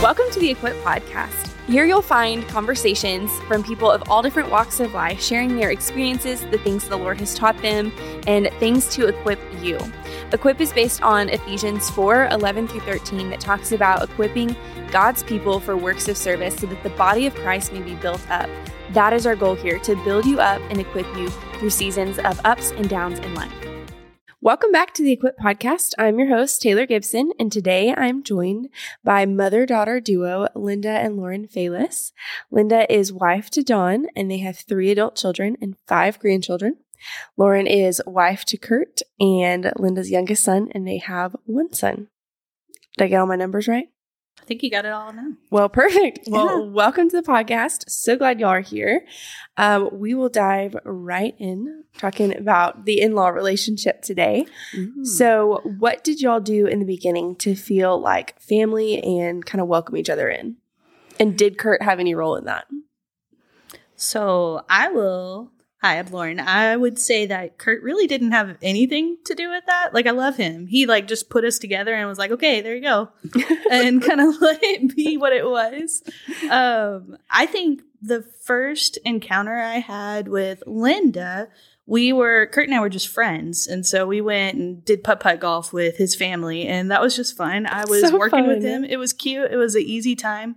Welcome to the Equip Podcast. Here you'll find conversations from people of all different walks of life, sharing their experiences, the things the Lord has taught them, and things to equip you. Equip is based on Ephesians 4:11-13 that talks about equipping God's people for works of service so that the body of Christ may be built up. That is our goal here, to build you up and equip you through seasons of ups and downs in life. Welcome back to the Equip Podcast. I'm your host, Taylor Gibson, and today I'm joined by mother-daughter duo, Linda and Lauren Fehlis. Linda is wife to Dawn, and they have 3 adult children and 5 grandchildren. Lauren is wife to Kurt and Linda's youngest son, and they have 1 son. Did I get all my numbers right? I think you got it all now. Well, perfect. Well, Welcome to the podcast. So glad y'all are here. We will dive right in talking about the in-law relationship today. Mm-hmm. So what did y'all do in the beginning to feel like family and kind of welcome each other in? And did Kurt have any role in that? So I'm Lauren. I would say that Kurt really didn't have anything to do with that. Like, I love him. He just put us together and was like, okay, there you go. And kind of let it be what it was. I think the first encounter I had with Linda, Kurt and I were just friends. And so we went and did putt-putt golf with his family. And that was just fun. I was working with him. It was cute. It was an easy time.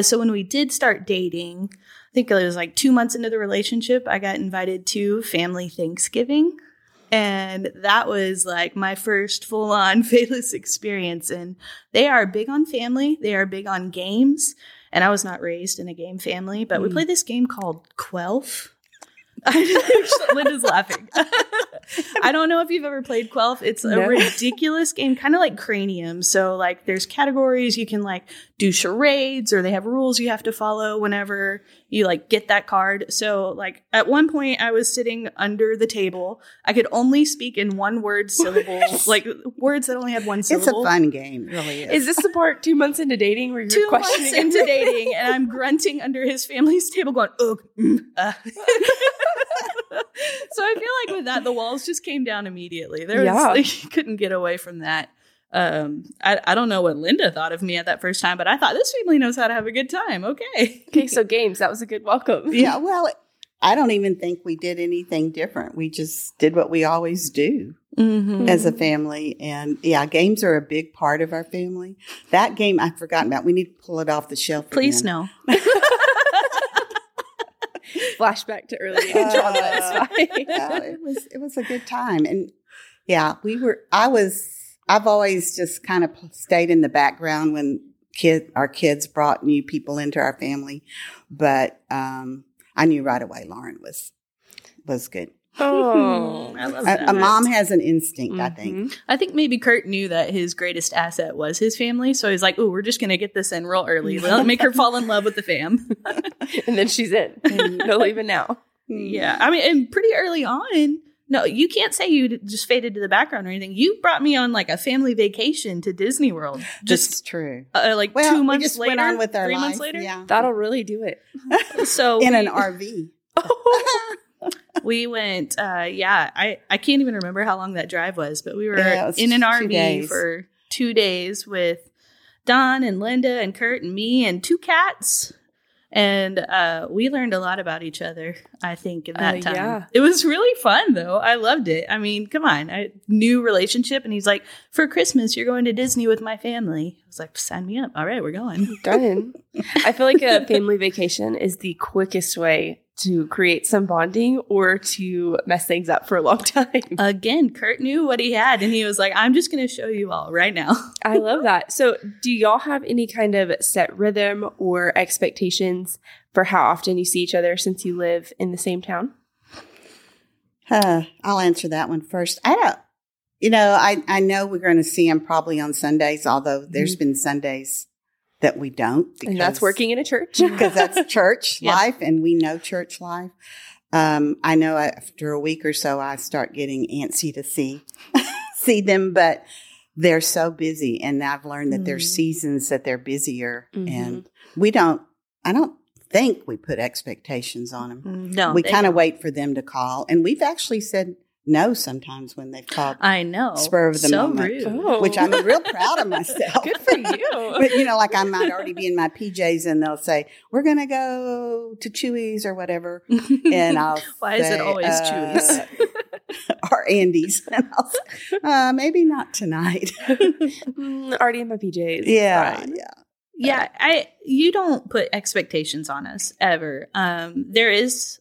So when we did start dating, I think it was 2 months into the relationship, I got invited to family Thanksgiving. And that was my first full-on Fehlis experience. And they are big on family. They are big on games. And I was not raised in a game family, but we played this game called Quelf. Linda's laughing. I don't know if you've ever played Quelf. It's a ridiculous game, kind of like Cranium. So there's categories. You can do charades, or they have rules you have to follow whenever you get that card. So at one point I was sitting under the table. I could only speak in 1 word syllables, words that only had 1 syllable. It's a fun game, really is. Is this the part 2 months into dating where you're questioning everything? 2 months into dating, and I'm grunting under his family's table going, ugh, So I feel with that, the walls just came down immediately. You couldn't get away from that. I don't know what Linda thought of me at that first time, but I thought this family knows how to have a good time. Okay. Okay. So games, that was a good welcome. Yeah. Well, I don't even think we did anything different. We just did what we always do as a family. And games are a big part of our family. That game I've forgotten about. We need to pull it off the shelf. Please again. No. Flashback to early age. It was a good time. And I've always just kind of stayed in the background when our kids brought new people into our family. But I knew right away Lauren was good. Oh, I love that. A mom has an instinct, I think. I think maybe Kurt knew that his greatest asset was his family. So he's like, oh, we're just going to get this in real early. We'll make her fall in love with the fam. And then she's in. No leaving now. Yeah. I mean, and pretty early on. No, you can't say you just faded to the background or anything. You brought me on a family vacation to Disney World. That's true. 2 months later, went on with our 3 months later. Yeah. That'll really do it. So an RV. Oh. We went, I can't even remember how long that drive was, but we were in an RV for 2 days with Don and Linda and Kurt and me and 2 cats. And we learned a lot about each other, I think, in that time. Yeah. It was really fun, though. I loved it. I mean, come on. New relationship. And he's like, for Christmas, you're going to Disney with my family. I was like, sign me up. All right, we're going. Done. I feel like a family vacation is the quickest way to create some bonding or to mess things up for a long time. Again, Kurt knew what he had, and he was like, I'm just going to show you all right now. I love that. So do y'all have any kind of set rhythm or expectations for how often you see each other since you live in the same town? I'll answer that one first. I know we're going to see him probably on Sundays, although there's been Sundays that we don't. And that's working in a church. Because that's church life, and we know church life. I know after a week or so, I start getting antsy to see them, but they're so busy, and I've learned that there's seasons that they're busier, and I don't think we put expectations on them. No, we kind of wait for them to call, and we've actually said know sometimes when they've talked. I know. Spur of the moment. So rude. Oh. Which I'm real proud of myself. Good for you. But, you know, like I might already be in my PJs and they'll say, we're going to go to Chewy's or whatever. And I'll Why say, is it always Chewy's? Or Andy's. And I'll say, maybe not tonight. Already in my PJs. Yeah. Fine. Yeah. Yeah. You don't put expectations on us ever. There is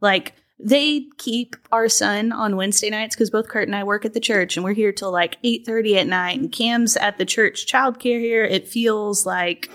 like... They keep our son on Wednesday nights because both Kurt and I work at the church, and we're here till like 8:30 at night. And Cam's at the church childcare here. It feels like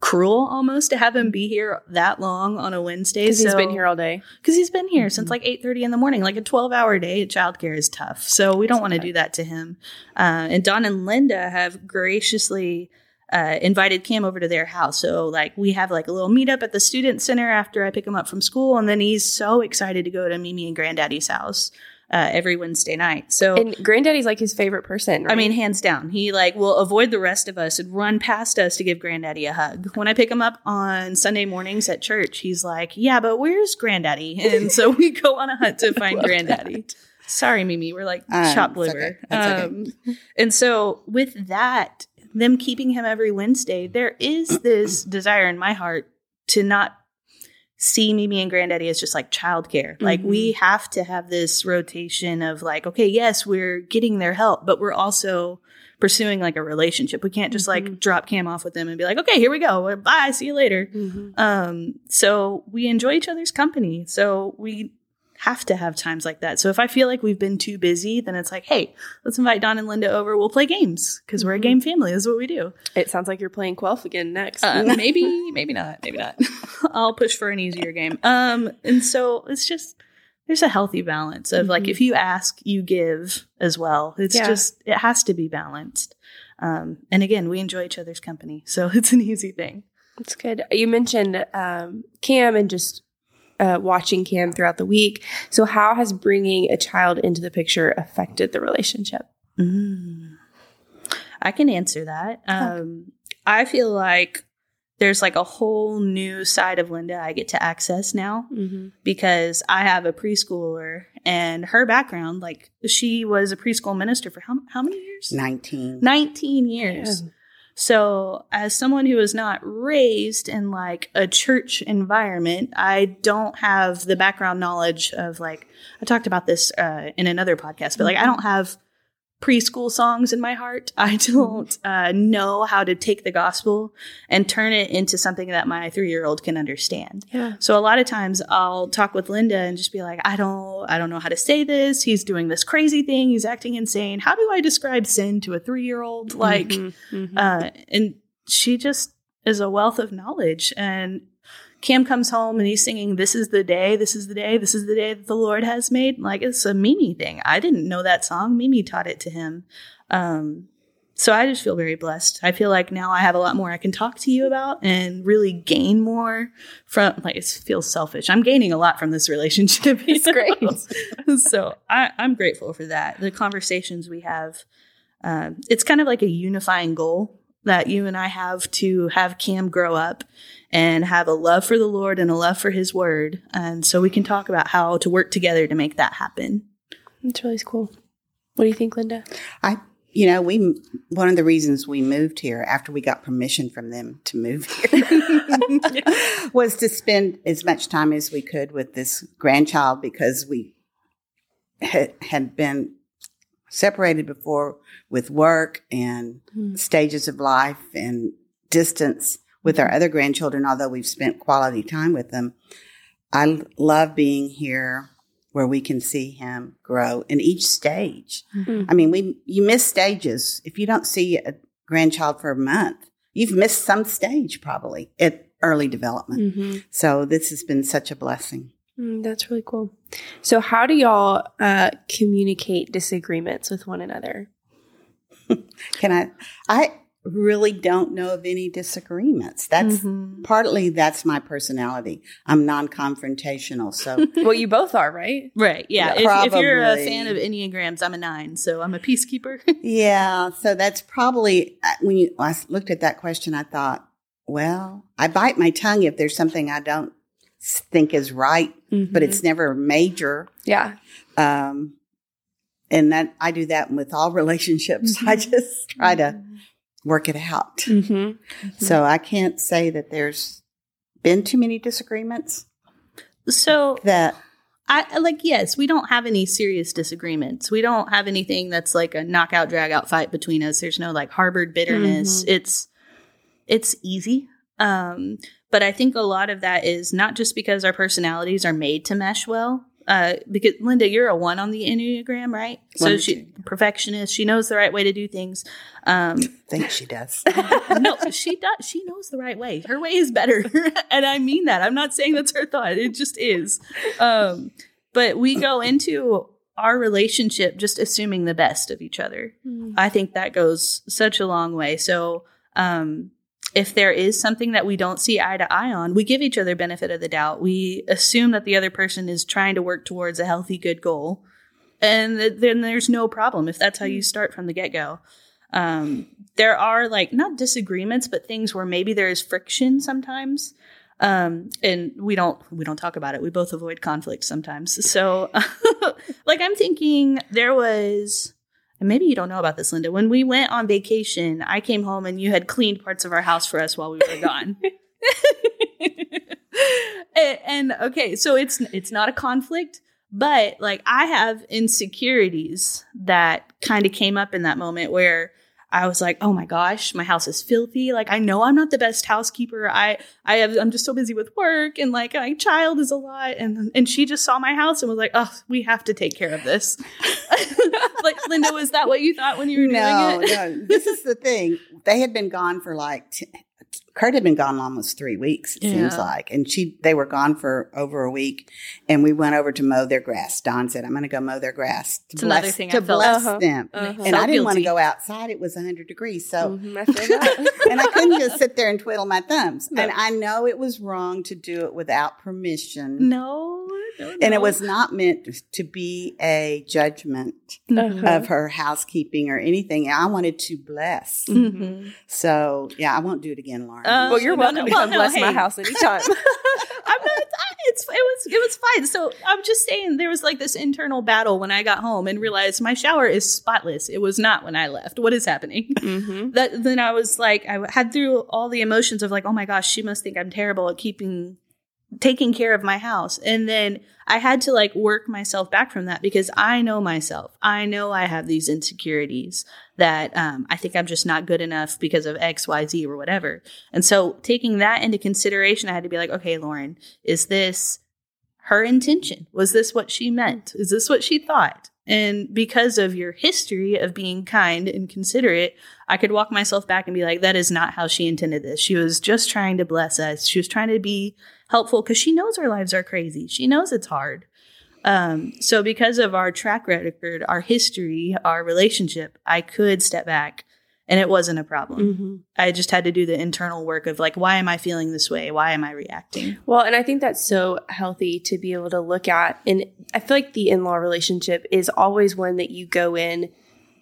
cruel almost to have him be here that long on a Wednesday. Because he's been here all day. Because he's been here since like 8:30 in the morning. Like a 12-hour day at childcare is tough. So we don't want to do that to him. And Don and Linda have graciously invited Cam over to their house. So like we have like a little meetup at the student center after I pick him up from school. And then he's so excited to go to Mimi and Granddaddy's house every Wednesday night. So and Granddaddy's like his favorite person, right? I mean, hands down. He like will avoid the rest of us and run past us to give Granddaddy a hug. When I pick him up on Sunday mornings at church, he's like, yeah, but where's Granddaddy? And so we go on a hunt to find Granddaddy. That. Sorry, Mimi. We're like chopped liver. Okay. And so with that, them keeping him every Wednesday, there is this desire in my heart to not see Mimi and Granddaddy as just like childcare. Mm-hmm. Like we have to have this rotation of like, okay, yes, we're getting their help, but we're also pursuing like a relationship. We can't just like drop Cam off with them and be like, okay, here we go. Bye. See you later. Mm-hmm. So we enjoy each other's company. So we have to have times like that. So if I feel like we've been too busy, then it's like, hey, let's invite Don and Linda over. We'll play games because we're a game family. That's what we do. It sounds like you're playing Quelf again next. Maybe not. I'll push for an easier game. And so it's just, there's a healthy balance of like, if you ask, you give as well. It's just, it has to be balanced. And again, we enjoy each other's company. So it's an easy thing. It's good. You mentioned Cam and just watching Cam throughout the week. So how has bringing a child into the picture affected the relationship? I can answer that. I feel like there's like a whole new side of Linda I get to access now because I have a preschooler and her background, like she was a preschool minister for how many years? 19 years. Yeah. So as someone who was not raised in like a church environment, I don't have the background knowledge of like, I talked about this in another podcast, but like I don't have preschool songs in my heart. I don't know how to take the gospel and turn it into something that my 3-year-old can understand. Yeah. So a lot of times I'll talk with Linda and just be like, I don't know how to say this. He's doing this crazy thing. He's acting insane. How do I describe sin to a 3-year-old? Like, and she just is a wealth of knowledge. And Cam comes home and he's singing, this is the day, this is the day, this is the day that the Lord has made. Like, it's a Mimi thing. I didn't know that song. Mimi taught it to him. So I just feel very blessed. I feel like now I have a lot more I can talk to you about and really gain more from, like, it feels selfish. I'm gaining a lot from this relationship. It's great. So I'm grateful for that. The conversations we have, it's kind of like a unifying goal that you and I have to have Cam grow up and have a love for the Lord and a love for his word. And so we can talk about how to work together to make that happen. That's really cool. What do you think, Linda? One of the reasons we moved here after we got permission from them to move here was to spend as much time as we could with this grandchild because we had been separated before with work and stages of life and distance with our other grandchildren, although we've spent quality time with them. I love being here where we can see him grow in each stage. I mean, you miss stages. If you don't see a grandchild for a month, you've missed some stage probably at early development. So this has been such a blessing. That's really cool. So how do y'all communicate disagreements with one another? I really don't know of any disagreements. That's partly that's my personality. I'm non-confrontational. So well, you both are, right? Right. Yeah. If you're a fan of Enneagrams, I'm a 9, so I'm a peacekeeper. Yeah. So that's probably when I looked at that question, I thought, well, I bite my tongue if there's something I don't think is right, but it's never major. Yeah. And that I do that with all relationships. Mm-hmm. I just try to work it out. Mm-hmm. Mm-hmm. So I can't say that there's been too many disagreements. So that I like, yes, we don't have any serious disagreements. We don't have anything that's like a knockout, drag out fight between us. There's no like harbored bitterness. Mm-hmm. It's easy. But I think a lot of that is not just because our personalities are made to mesh well. Because Linda, you're a 1 on the Enneagram, right? So she's perfectionist. She knows the right way to do things. I think she does. No, she does. She knows the right way. Her way is better. And I mean that. I'm not saying that's her thought. It just is. But we go into our relationship just assuming the best of each other. Mm. I think that goes such a long way. So, if there is something that we don't see eye to eye on, we give each other benefit of the doubt. We assume that the other person is trying to work towards a healthy, good goal. And then there's no problem if that's how you start from the get-go. There are like not disagreements, but things where maybe there is friction sometimes. And we don't talk about it. We both avoid conflict sometimes. So like I'm thinking there was... And maybe you don't know about this, Linda. When we went on vacation, I came home and you had cleaned parts of our house for us while we were gone. And okay, so it's not a conflict, but like I have insecurities that kind of came up in that moment where I was like, oh my gosh, my house is filthy. Like I know I'm not the best housekeeper. I'm just so busy with work and like my child is a lot. And she just saw my house and was like, oh, we have to take care of this. Like, Linda, was that what you thought when you were doing it? No, this is the thing. They had been gone for like, Kurt had been gone almost 3 weeks, it seems like. And they were gone for over a week. And we went over to mow their grass. Don said, I'm going to go mow their grass to bless them. Uh-huh. And I didn't want to go outside. It was 100 degrees. So, and I couldn't just sit there and twiddle my thumbs. No. And I know it was wrong to do it without permission. No. And it was not meant to be a judgment of her housekeeping or anything. I wanted to bless. Mm-hmm. So, yeah, I won't do it again, Lauren. Well, you're welcome to come bless my house anytime. It was fine. So I'm just saying there was like this internal battle when I got home and realized my shower is spotless. It was not when I left. What is happening? Mm-hmm. Then I was like, I had through all the emotions of like, oh my gosh, she must think I'm terrible at taking care of my house. And then I had to like work myself back from that because I know myself. I know I have these insecurities that I think I'm just not good enough because of X, Y, Z or whatever. And so taking that into consideration, I had to be like, okay, Lauren, is this her intention? Was this what she meant? Is this what she thought? And because of your history of being kind and considerate, I could walk myself back and be like, that is not how she intended this. She was just trying to bless us. She was trying to be helpful because she knows our lives are crazy. She knows it's hard. So because of our track record, our history, our relationship, I could step back and it wasn't a problem. Mm-hmm. I just had to do the internal work of like, why am I feeling this way? Why am I reacting? Well, and I think that's so healthy to be able to look at. And I feel like the in-law relationship is always one that you go in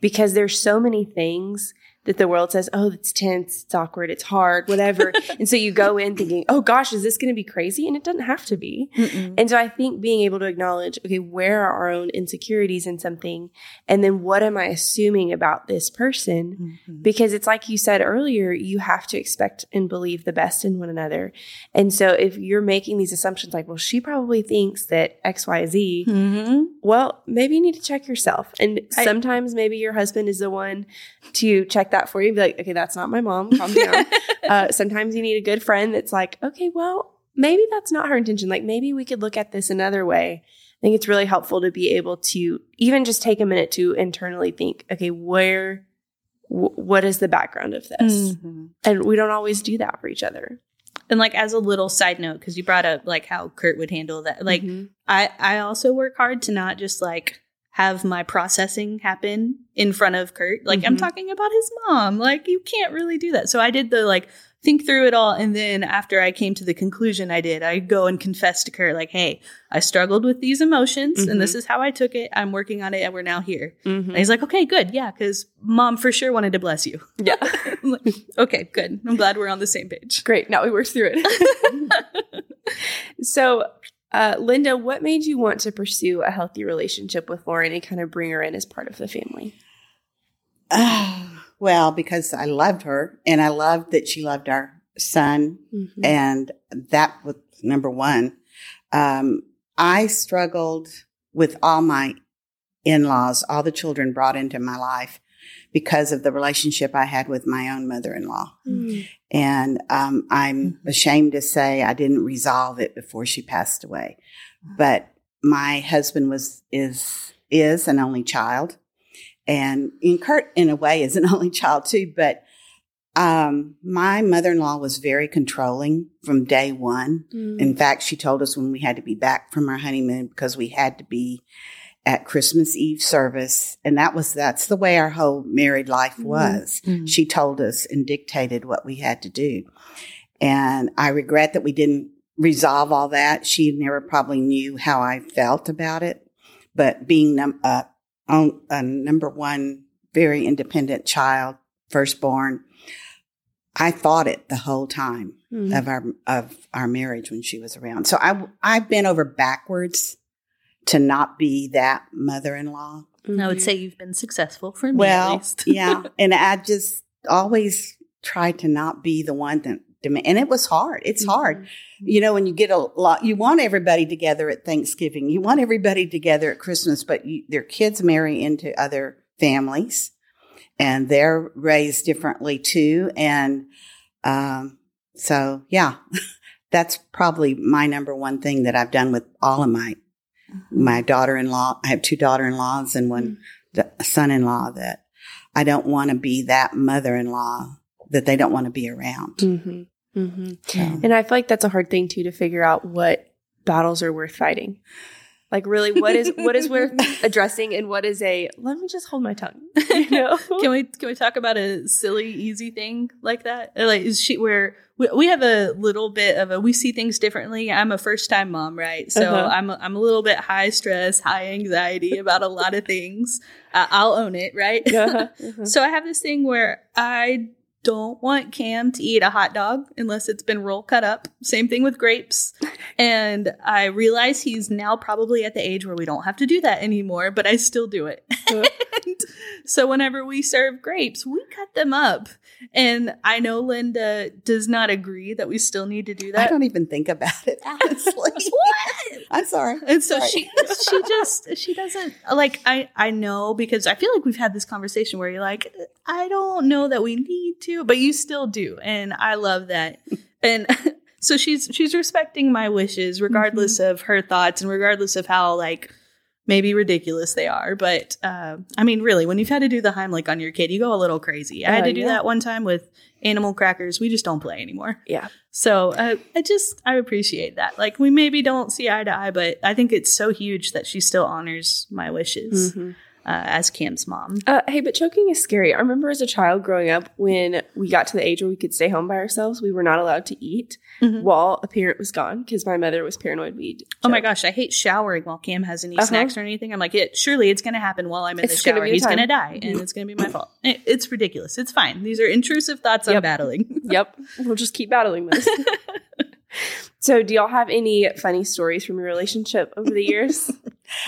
because there's so many things that the world says, oh, it's tense, it's awkward, it's hard, whatever. And so you go in thinking, oh gosh, is this going to be crazy? And it doesn't have to be. Mm-mm. And so I think being able to acknowledge, okay, where are our own insecurities in something? And then what am I assuming about this person? Mm-hmm. Because it's like you said earlier, you have to expect and believe the best in one another. And so if you're making these assumptions like, well, she probably thinks that X, Y, Z, mm-hmm. well, maybe you need to check yourself. And sometimes maybe your husband is the one to check that for you and be like, okay, that's not my mom. Calm down. Sometimes you need a good friend that's like, okay, well, maybe that's not her intention. Like maybe we could look at this another way. I think it's really helpful to be able to even just take a minute to internally think, okay, what is the background of this? Mm-hmm. And we don't always do that for each other. And like as a little side note, because you brought up like how Kurt would handle that. Like mm-hmm. I also work hard to not just like have my processing happen in front of Kurt. Like, mm-hmm. I'm talking about his mom. Like, you can't really do that. So I did the, like, think through it all. And then after I came to the conclusion I go and confess to Kurt, like, hey, I struggled with these emotions mm-hmm. and this is how I took it. I'm working on it and we're now here. Mm-hmm. And he's like, okay, good. Yeah, because mom for sure wanted to bless you. Yeah. I'm like, okay, good. I'm glad we're on the same page. Great. Now we worked through it. So Linda, what made you want to pursue a healthy relationship with Lauren and kind of bring her in as part of the family? Well, because I loved her and I loved that she loved our son. Mm-hmm. And that was number one. I struggled with all my in-laws, all the children brought into my life because of the relationship I had with my own mother-in-law. Mm-hmm. And I'm ashamed to say I didn't resolve it before she passed away. But my husband is an only child. And Kurt, in a way, is an only child, too. But my mother-in-law was very controlling from day one. Mm. In fact, she told us when we had to be back from our honeymoon because we had to be at Christmas Eve service. And that's the way our whole married life was. Mm. She told us and dictated what we had to do. And I regret that we didn't resolve all that. She never probably knew how I felt about it. But being a number one, very independent child, firstborn, I fought it the whole time mm-hmm. of our marriage when she was around. So I've been over backwards to not be that mother-in-law. And I would say you've been successful for me, at least. Yeah. And I just always tried to not be the one that, and it was hard. It's mm-hmm. hard. You know, when you get a lot, you want everybody together at Thanksgiving. You want everybody together at Christmas, but their kids marry into other families. And they're raised differently too. And so, yeah, that's probably my number one thing that I've done with all of my daughter-in-law. I have two daughter-in-laws and one son-in-law that I don't want to be that mother-in-law that they don't want to be around. Mm-hmm. Mm-hmm. So. And I feel like that's a hard thing too, to figure out what battles are worth fighting. Like really, what is worth addressing, and what is let me just hold my tongue. You know, can we talk about a silly, easy thing like that? Like is she where we have a little bit of we see things differently. I'm a first time mom, right? So uh-huh. I'm a little bit high stress, high anxiety about a lot of things. I'll own it, right? Uh-huh. Uh-huh. So I have this thing where I don't want Cam to eat a hot dog unless it's been roll cut up. Same thing with grapes. And I realize he's now probably at the age where we don't have to do that anymore, but I still do it. And so whenever we serve grapes, we cut them up. And I know Linda does not agree that we still need to do that. I don't even think about it, honestly. What? I'm sorry. And so she doesn't, like, I know, because I feel like we've had this conversation where you're like, I don't know that we need to, but you still do. And I love that. And so she's respecting my wishes regardless mm-hmm. of her thoughts and regardless of how, like, maybe ridiculous they are, but I mean, really, when you've had to do the Heimlich on your kid, you go a little crazy. I had to do that one time with animal crackers. We just don't play anymore. Yeah. So I appreciate that. Like, we maybe don't see eye to eye, but I think it's so huge that she still honors my wishes mm-hmm. As Cam's mom. Hey, but choking is scary. I remember as a child growing up, when we got to the age where we could stay home by ourselves, we were not allowed to eat mm-hmm. while a parent was gone because my mother was paranoid we'd choke. Oh my gosh, I hate showering while Cam has any uh-huh. snacks or anything. I'm like, surely it's going to happen while I'm in the shower. He's going to die and it's going to be my fault. It's ridiculous. It's fine. These are intrusive thoughts I'm battling. Yep. We'll just keep battling this. So do y'all have any funny stories from your relationship over the years?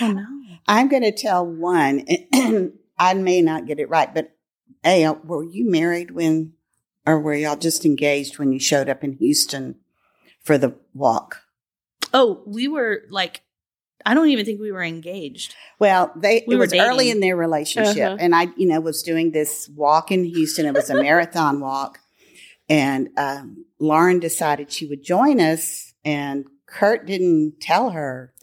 Oh, no. I'm going to tell one, and I may not get it right, but hey, were you married or were y'all just engaged when you showed up in Houston for the walk? Oh, we were like, I don't even think we were engaged. Well, it was dating. Early in their relationship, uh-huh. and I, was doing this walk in Houston. It was a marathon walk, and Lauren decided she would join us, and Kurt didn't tell her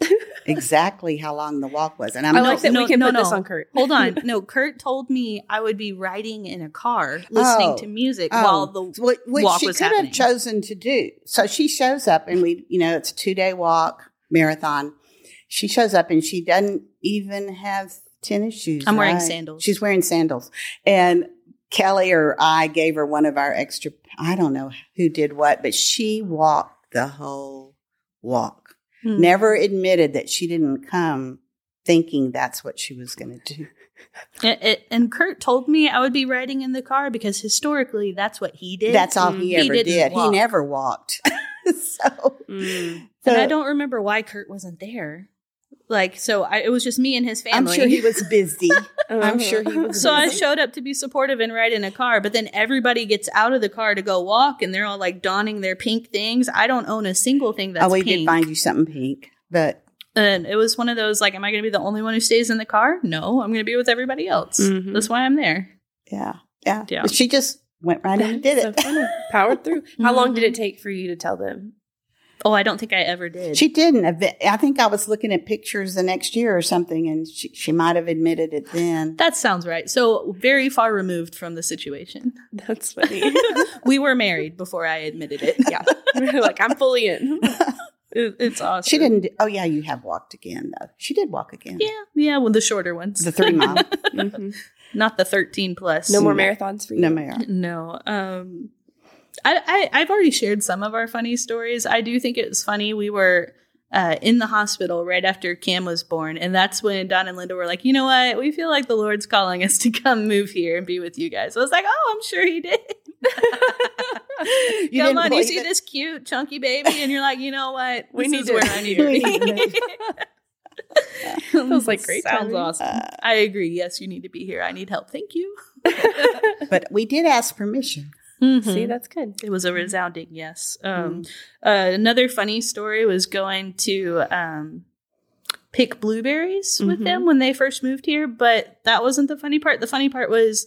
exactly how long the walk was. And I like that we can put this on Kurt. Hold on. No, Kurt told me I would be riding in a car listening to music while the walk was happening. Which she could have chosen to do. So she shows up and we, it's a 2-day walk, marathon. She shows up and she doesn't even have tennis shoes. I'm wearing sandals. She's wearing sandals. And Kelly or I gave her one of our extra, I don't know who did what, but she walked the whole walk. Hmm. Never admitted that she didn't come thinking that's what she was going to do. And Kurt told me I would be riding in the car because historically that's what he did. That's all he ever did. Walk. He never walked. So and I don't remember why Kurt wasn't there. Like, so it was just me and his family. I'm sure he was busy. So I showed up to be supportive and ride in a car, but then everybody gets out of the car to go walk, and they're all like donning their pink things. I don't own a single thing that's pink. Oh, we did find you something pink, but. And it was one of those, like, am I going to be the only one who stays in the car? No, I'm going to be with everybody else. Mm-hmm. That's why I'm there. Yeah. But she just went right in and did it. So powered through. How long did it take for you to tell them? Oh, I don't think I ever did. She didn't. I think I was looking at pictures the next year or something, and she might have admitted it then. That sounds right. So very far removed from the situation. That's funny. We were married before I admitted it. Yeah. Like, I'm fully in. It's awesome. She didn't. Oh, yeah, you have walked again, though. She did walk again. Yeah, well, the shorter ones. The 3-mile. Mm-hmm. Not the 13 plus. No more marathons for you. No marathon. No. I've already shared some of our funny stories. I do think it was funny. We were in the hospital right after Cam was born. And that's when Don and Linda were like, you know what? We feel like the Lord's calling us to come move here and be with you guys. I was like, oh, I'm sure he did. Come on, you see this cute, chunky baby, and you're like, you know what? We need to. I need to. That was like great. Sounds awesome. I agree. Yes, you need to be here. I need help. Thank you. But we did ask permission. Mm-hmm. See, that's good. It was a resounding yes. Another funny story was going to pick blueberries with them when they first moved here, but that wasn't the funny part. The funny part was,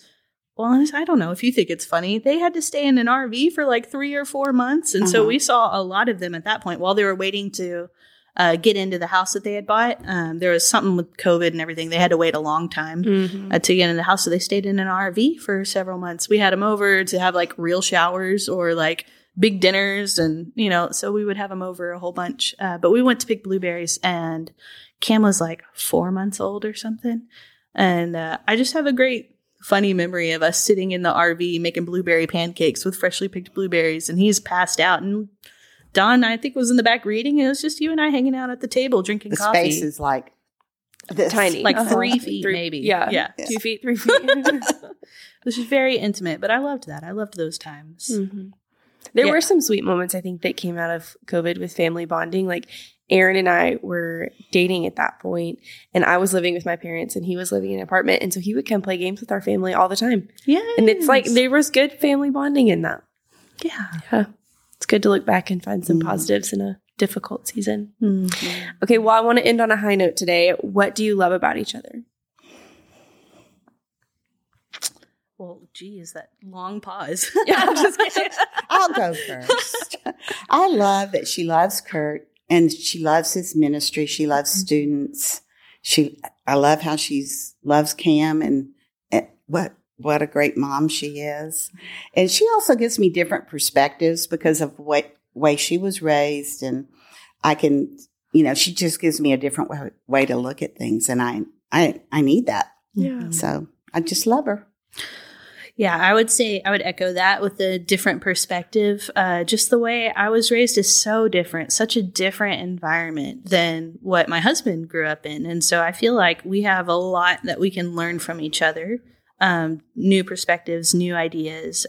well, I don't know if you think it's funny, they had to stay in an RV for like 3 or 4 months, and so we saw a lot of them at that point while they were waiting to get into the house that they had bought. There was something with COVID and everything. They had to wait a long time to get in the house. So they stayed in an RV for several months. We had them over to have like real showers or like big dinners. And, you know, so we would have them over a whole bunch. But we went to pick blueberries, and Cam was like 4 months old or something. And I just have a great funny memory of us sitting in the RV making blueberry pancakes with freshly picked blueberries. And he's passed out, and Don, I think, was in the back reading. It was just you and I hanging out at the table drinking coffee. The space is like this. Tiny. Like 3 feet, maybe. Yeah. 2 feet, 3 feet. It was just very intimate, but I loved that. I loved those times. Mm-hmm. There were some sweet moments, I think, that came out of COVID with family bonding. Like, Aaron and I were dating at that point, and I was living with my parents, and he was living in an apartment, and so he would come play games with our family all the time. Yeah. And it's like there was good family bonding in that. Yeah. It's good to look back and find some positives in a difficult season. Mm-hmm. Okay, well, I want to end on a high note today. What do you love about each other? Well, geez, that long pause. Yeah, I'm just kidding. I'll go first. I love that she loves Kurt, and she loves his ministry. She loves students. I love how she loves Cam and what a great mom she is. And she also gives me different perspectives because of what way she was raised. And I can, you know, she just gives me a different way to look at things. And I need that. Yeah. So I just love her. Yeah, I would say I would echo that with a different perspective. Just the way I was raised is so different, such a different environment than what my husband grew up in. And so I feel like we have a lot that we can learn from each other. New perspectives, new ideas,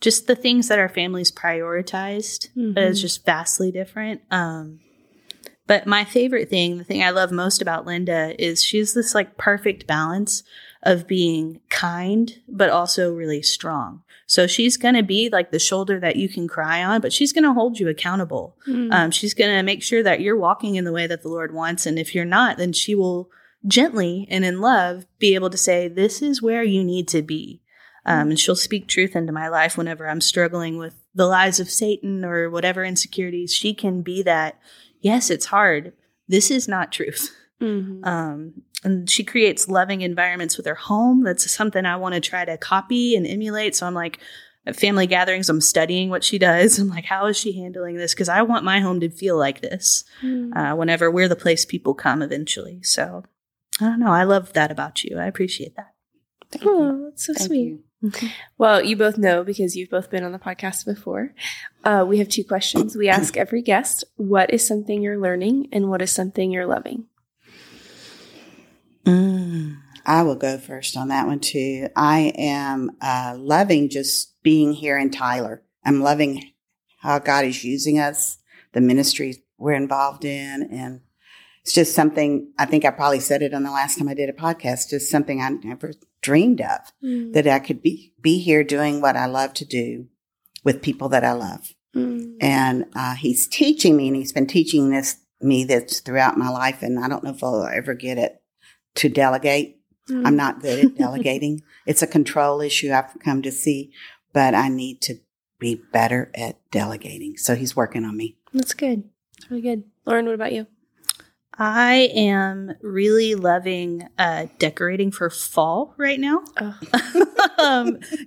just the things that our families prioritized is just vastly different. But my favorite thing, the thing I love most about Linda, is she's this like perfect balance of being kind, but also really strong. So she's going to be like the shoulder that you can cry on, but she's going to hold you accountable. Mm-hmm. She's going to make sure that you're walking in the way that the Lord wants. And if you're not, then she will gently and in love be able to say, this is where you need to be. And she'll speak truth into my life whenever I'm struggling with the lies of Satan or whatever insecurities. She can be that. Yes, it's hard. This is not truth. Mm-hmm. And she creates loving environments with her home. That's something I want to try to copy and emulate. So I'm like, at family gatherings, I'm studying what she does. I'm like, how is she handling this? Because I want my home to feel like this whenever we're the place people come eventually. So I don't know. I love that about you. I appreciate that. Thank you. That's so sweet. You. Well, you both know because you've both been on the podcast before. We have 2 questions. We ask every guest, what is something you're learning and what is something you're loving? I will go first on that one, too. I am loving just being here in Tyler. I'm loving how God is using us, the ministries we're involved in. And it's just something, I think I probably said it on the last time I did a podcast, just something I never dreamed of, that I could be here doing what I love to do with people that I love. And he's teaching me, and he's been teaching me this throughout my life, and I don't know if I'll ever get it to delegate. I'm not good at delegating. It's a control issue I've come to see, but I need to be better at delegating. So he's working on me. That's good. That's really good. Lauren, what about you? I am really loving decorating for fall right now.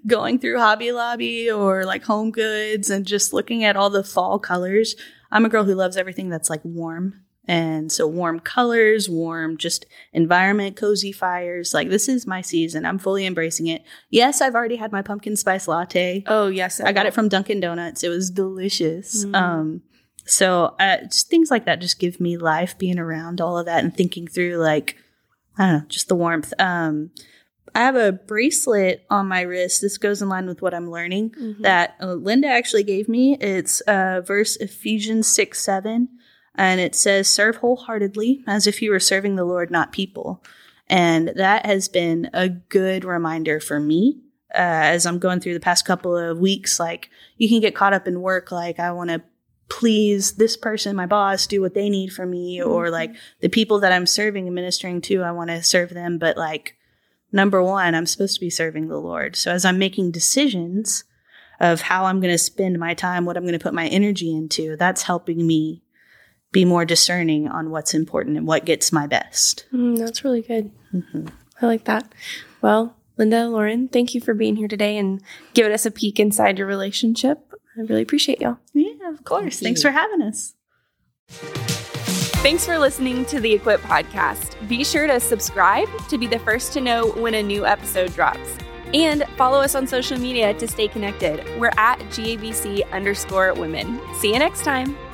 Going through Hobby Lobby or like Home Goods and just looking at all the fall colors. I'm a girl who loves everything that's like warm. And so warm colors, warm just environment, cozy fires. Like, this is my season. I'm fully embracing it. Yes, I've already had my pumpkin spice latte. Oh, yes. I got it from Dunkin' Donuts. It was delicious. So just things like that just give me life, being around all of that and thinking through, like, I don't know, just the warmth. I have a bracelet on my wrist. This goes in line with what I'm learning that Linda actually gave me. It's verse Ephesians 6:7. And it says, serve wholeheartedly as if you were serving the Lord, not people. And that has been a good reminder for me as I'm going through the past couple of weeks. Like, you can get caught up in work. Like, I want to please this person, my boss, do what they need from me. Or like the people that I'm serving and ministering to, I want to serve them. But like, number one, I'm supposed to be serving the Lord. So as I'm making decisions of how I'm going to spend my time, what I'm going to put my energy into, that's helping me be more discerning on what's important and what gets my best. That's really good. I like that. Well, Linda, Lauren, thank you for being here today and giving us a peek inside your relationship. I really appreciate y'all. Yeah, of course. Thanks for having us. Thanks for listening to the Equip Podcast. Be sure to subscribe to be the first to know when a new episode drops. And follow us on social media to stay connected. We're at GABC_women. See you next time.